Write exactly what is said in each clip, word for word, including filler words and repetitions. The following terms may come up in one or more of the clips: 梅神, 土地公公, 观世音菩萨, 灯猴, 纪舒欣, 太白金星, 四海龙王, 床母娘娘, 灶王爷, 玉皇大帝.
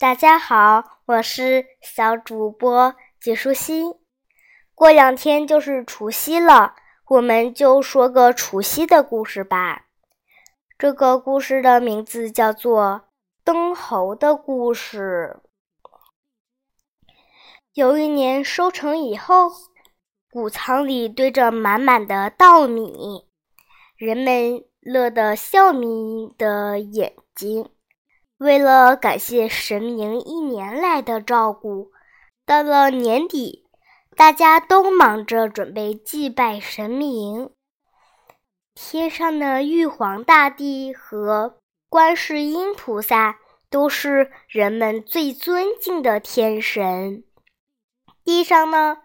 大家好，我是小主播纪舒欣。过两天就是除夕了，我们就说个除夕的故事吧。这个故事的名字叫做灯猴的故事。有一年收成以后，谷仓里堆着满满的稻米，人们乐得笑眯的眼睛。为了感谢神明一年来的照顾，到了年底，大家都忙着准备祭拜神明。天上的玉皇大帝和观世音菩萨都是人们最尊敬的天神。地上呢，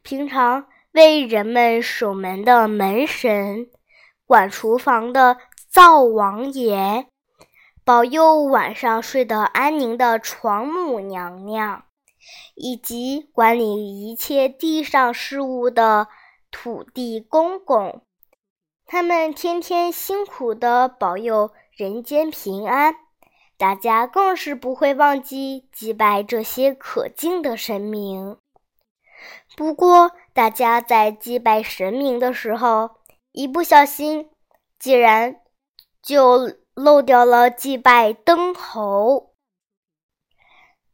平常为人们守门的门神，管厨房的灶王爷，保佑晚上睡得安宁的床母娘娘，以及管理一切地上事务的土地公公。他们天天辛苦地保佑人间平安，大家更是不会忘记祭拜这些可敬的神明。不过，大家在祭拜神明的时候，一不小心，竟然就漏掉了祭拜灯猴。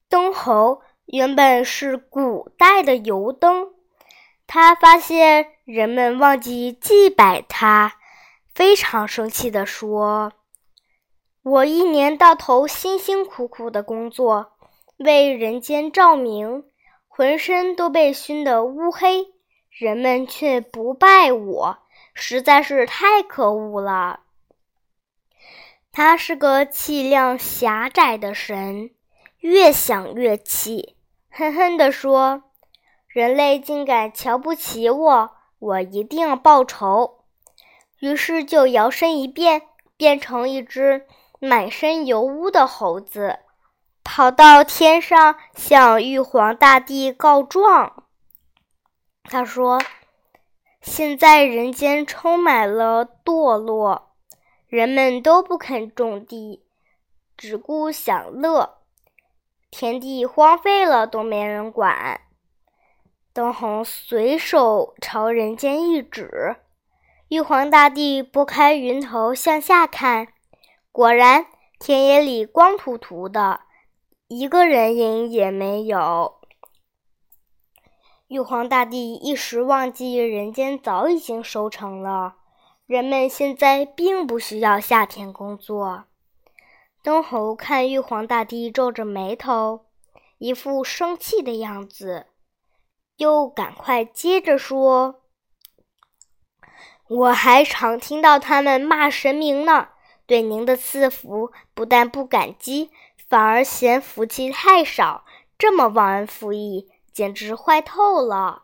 灯猴原本是古代的油灯，他发现人们忘记祭拜他，非常生气地说：“我一年到头辛辛苦苦的工作，为人间照明，浑身都被熏得乌黑，人们却不拜我，实在是太可恶了。”他是个气量狭窄的神，越想越气，哼哼地说：“人类竟敢瞧不起我，我一定要报仇。”于是就摇身一变，变成一只满身油污的猴子，跑到天上向玉皇大帝告状。他说：“现在人间充满了堕落，人们都不肯种地，只顾享乐，田地荒废了都没人管。”灯猴随手朝人间一指，玉皇大帝拨开云头向下看，果然田野里光秃秃的，一个人影也没有。玉皇大帝一时忘记人间早已经收成了，人们现在并不需要夏天工作。灯猴看玉皇大帝皱着眉头，一副生气的样子，又赶快接着说：“我还常听到他们骂神明呢，对您的赐福不但不感激，反而嫌福气太少，这么忘恩负义，简直坏透了。”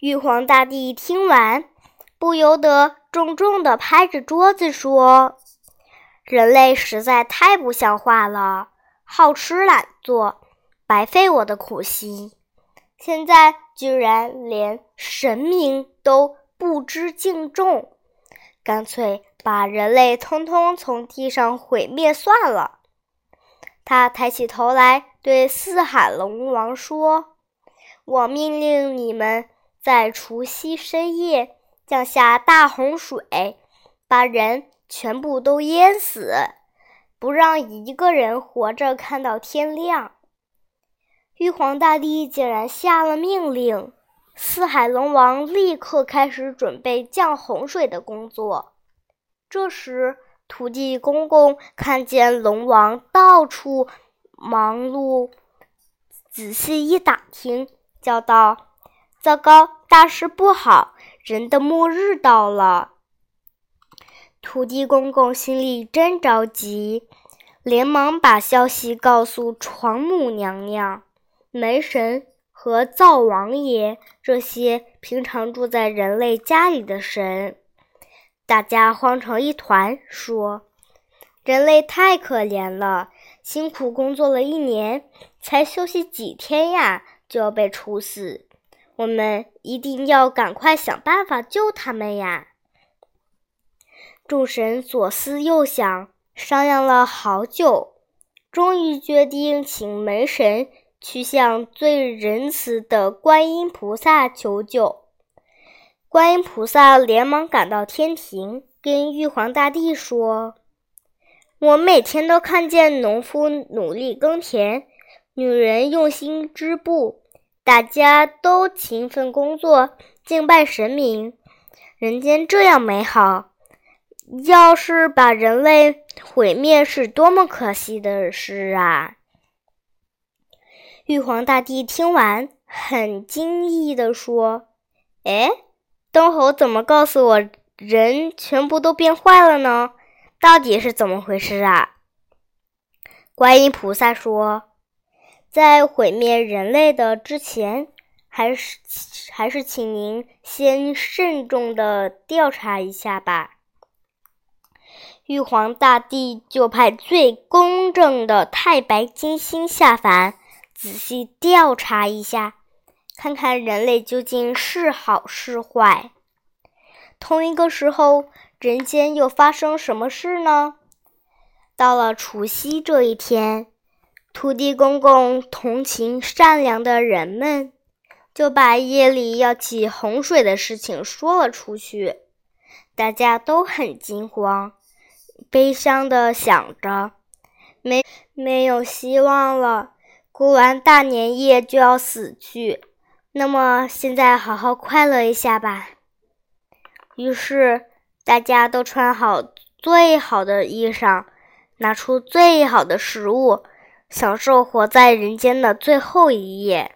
玉皇大帝听完，不由得重重地拍着桌子说：“人类实在太不像话了，好吃懒做，白费我的苦心。现在居然连神明都不知敬重，干脆把人类通通从地上毁灭算了。”他抬起头来对四海龙王说：“我命令你们在除夕深夜降下大洪水，把人全部都淹死，不让一个人活着看到天亮。”玉皇大帝竟然下了命令，四海龙王立刻开始准备降洪水的工作。这时，土地公公看见龙王到处忙碌，仔细一打听，叫道：“糟糕，大事不好，人的末日到了。”土地公公心里真着急，连忙把消息告诉床母娘娘、门神和灶王爷这些平常住在人类家里的神。大家慌成一团，说：“人类太可怜了，辛苦工作了一年，才休息几天呀，就要被处死。我们一定要赶快想办法救他们呀！”众神左思右想，商量了好久，终于决定请梅神去向最仁慈的观音菩萨求救。观音菩萨连忙赶到天庭，跟玉皇大帝说，我每天都看见农夫努力耕田，女人用心织布，大家都勤奋工作，敬拜神明，人间这样美好，要是把人类毁灭是多么可惜的事啊。玉皇大帝听完很惊异地说，诶，灯侯怎么告诉我人全部都变坏了呢？到底是怎么回事啊？观音菩萨说，在毁灭人类的之前，还是还是请您先慎重地调查一下吧。玉皇大帝就派最公正的太白金星下凡，仔细调查一下，看看人类究竟是好是坏。同一个时候，人间又发生什么事呢？到了除夕这一天，土地公公同情善良的人们，就把夜里要起洪水的事情说了出去。大家都很惊慌，悲伤地想着，没没有希望了，过完大年夜就要死去，那么现在好好快乐一下吧。于是大家都穿好最好的衣裳，拿出最好的食物，享受活在人间的最后一夜。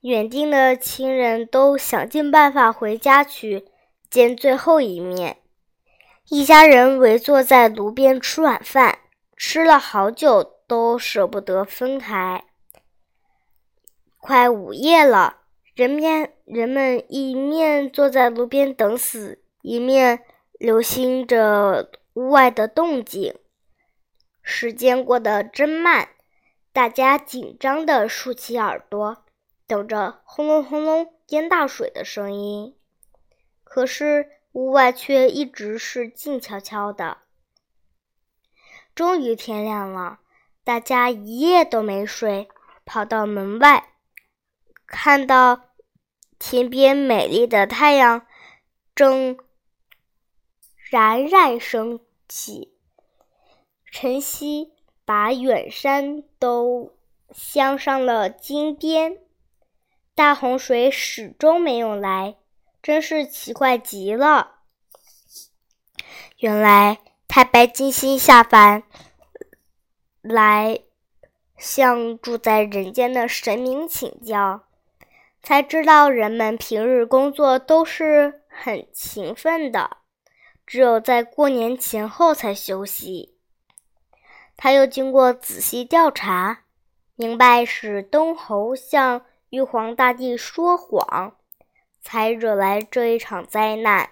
远近的亲人都想尽办法回家去见最后一面。一家人围坐在炉边吃晚饭，吃了好久都舍不得分开。快午夜了，人面人们一面坐在炉边等死，一面留心着屋外的动静。时间过得真慢，大家紧张地竖起耳朵，等着轰隆轰隆淹大水的声音。可是屋外却一直是静悄悄的。终于天亮了，大家一夜都没睡，跑到门外，看到天边美丽的太阳正冉冉升起，晨曦把远山都镶上了金边。大洪水始终没有来，真是奇怪极了。原来太白金星下凡来向住在人间的神明请教，才知道人们平日工作都是很勤奋的，只有在过年前后才休息。他又经过仔细调查，明白是灯侯向玉皇大帝说谎，才惹来这一场灾难。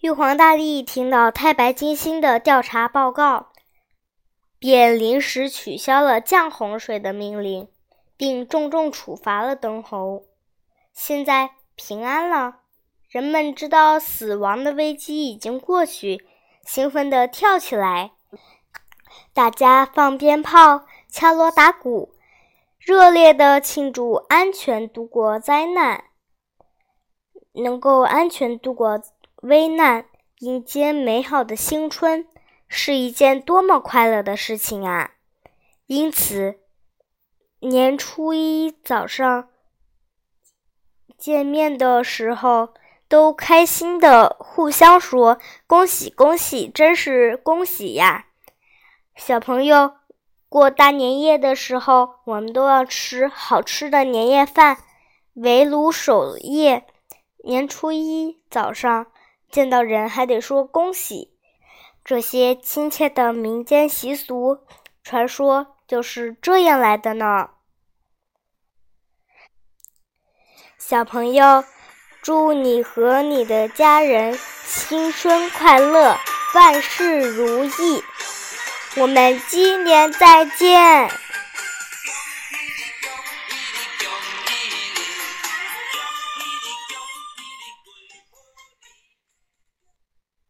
玉皇大帝听到太白金星的调查报告，便临时取消了降洪水的命令，并重重处罚了灯侯。现在平安了，人们知道死亡的危机已经过去，兴奋地跳起来，大家放鞭炮，敲锣打鼓，热烈地庆祝安全度过灾难，能够安全度过危难，迎接美好的新春，是一件多么快乐的事情啊！因此，年初一早上见面的时候，都开心地互相说：“恭喜恭喜，真是恭喜呀！”小朋友，过大年夜的时候，我们都要吃好吃的年夜饭，围炉守夜。年初一早上见到人还得说恭喜。这些亲切的民间习俗传说就是这样来的呢。小朋友，祝你和你的家人新春快乐，万事如意。我们今年再见。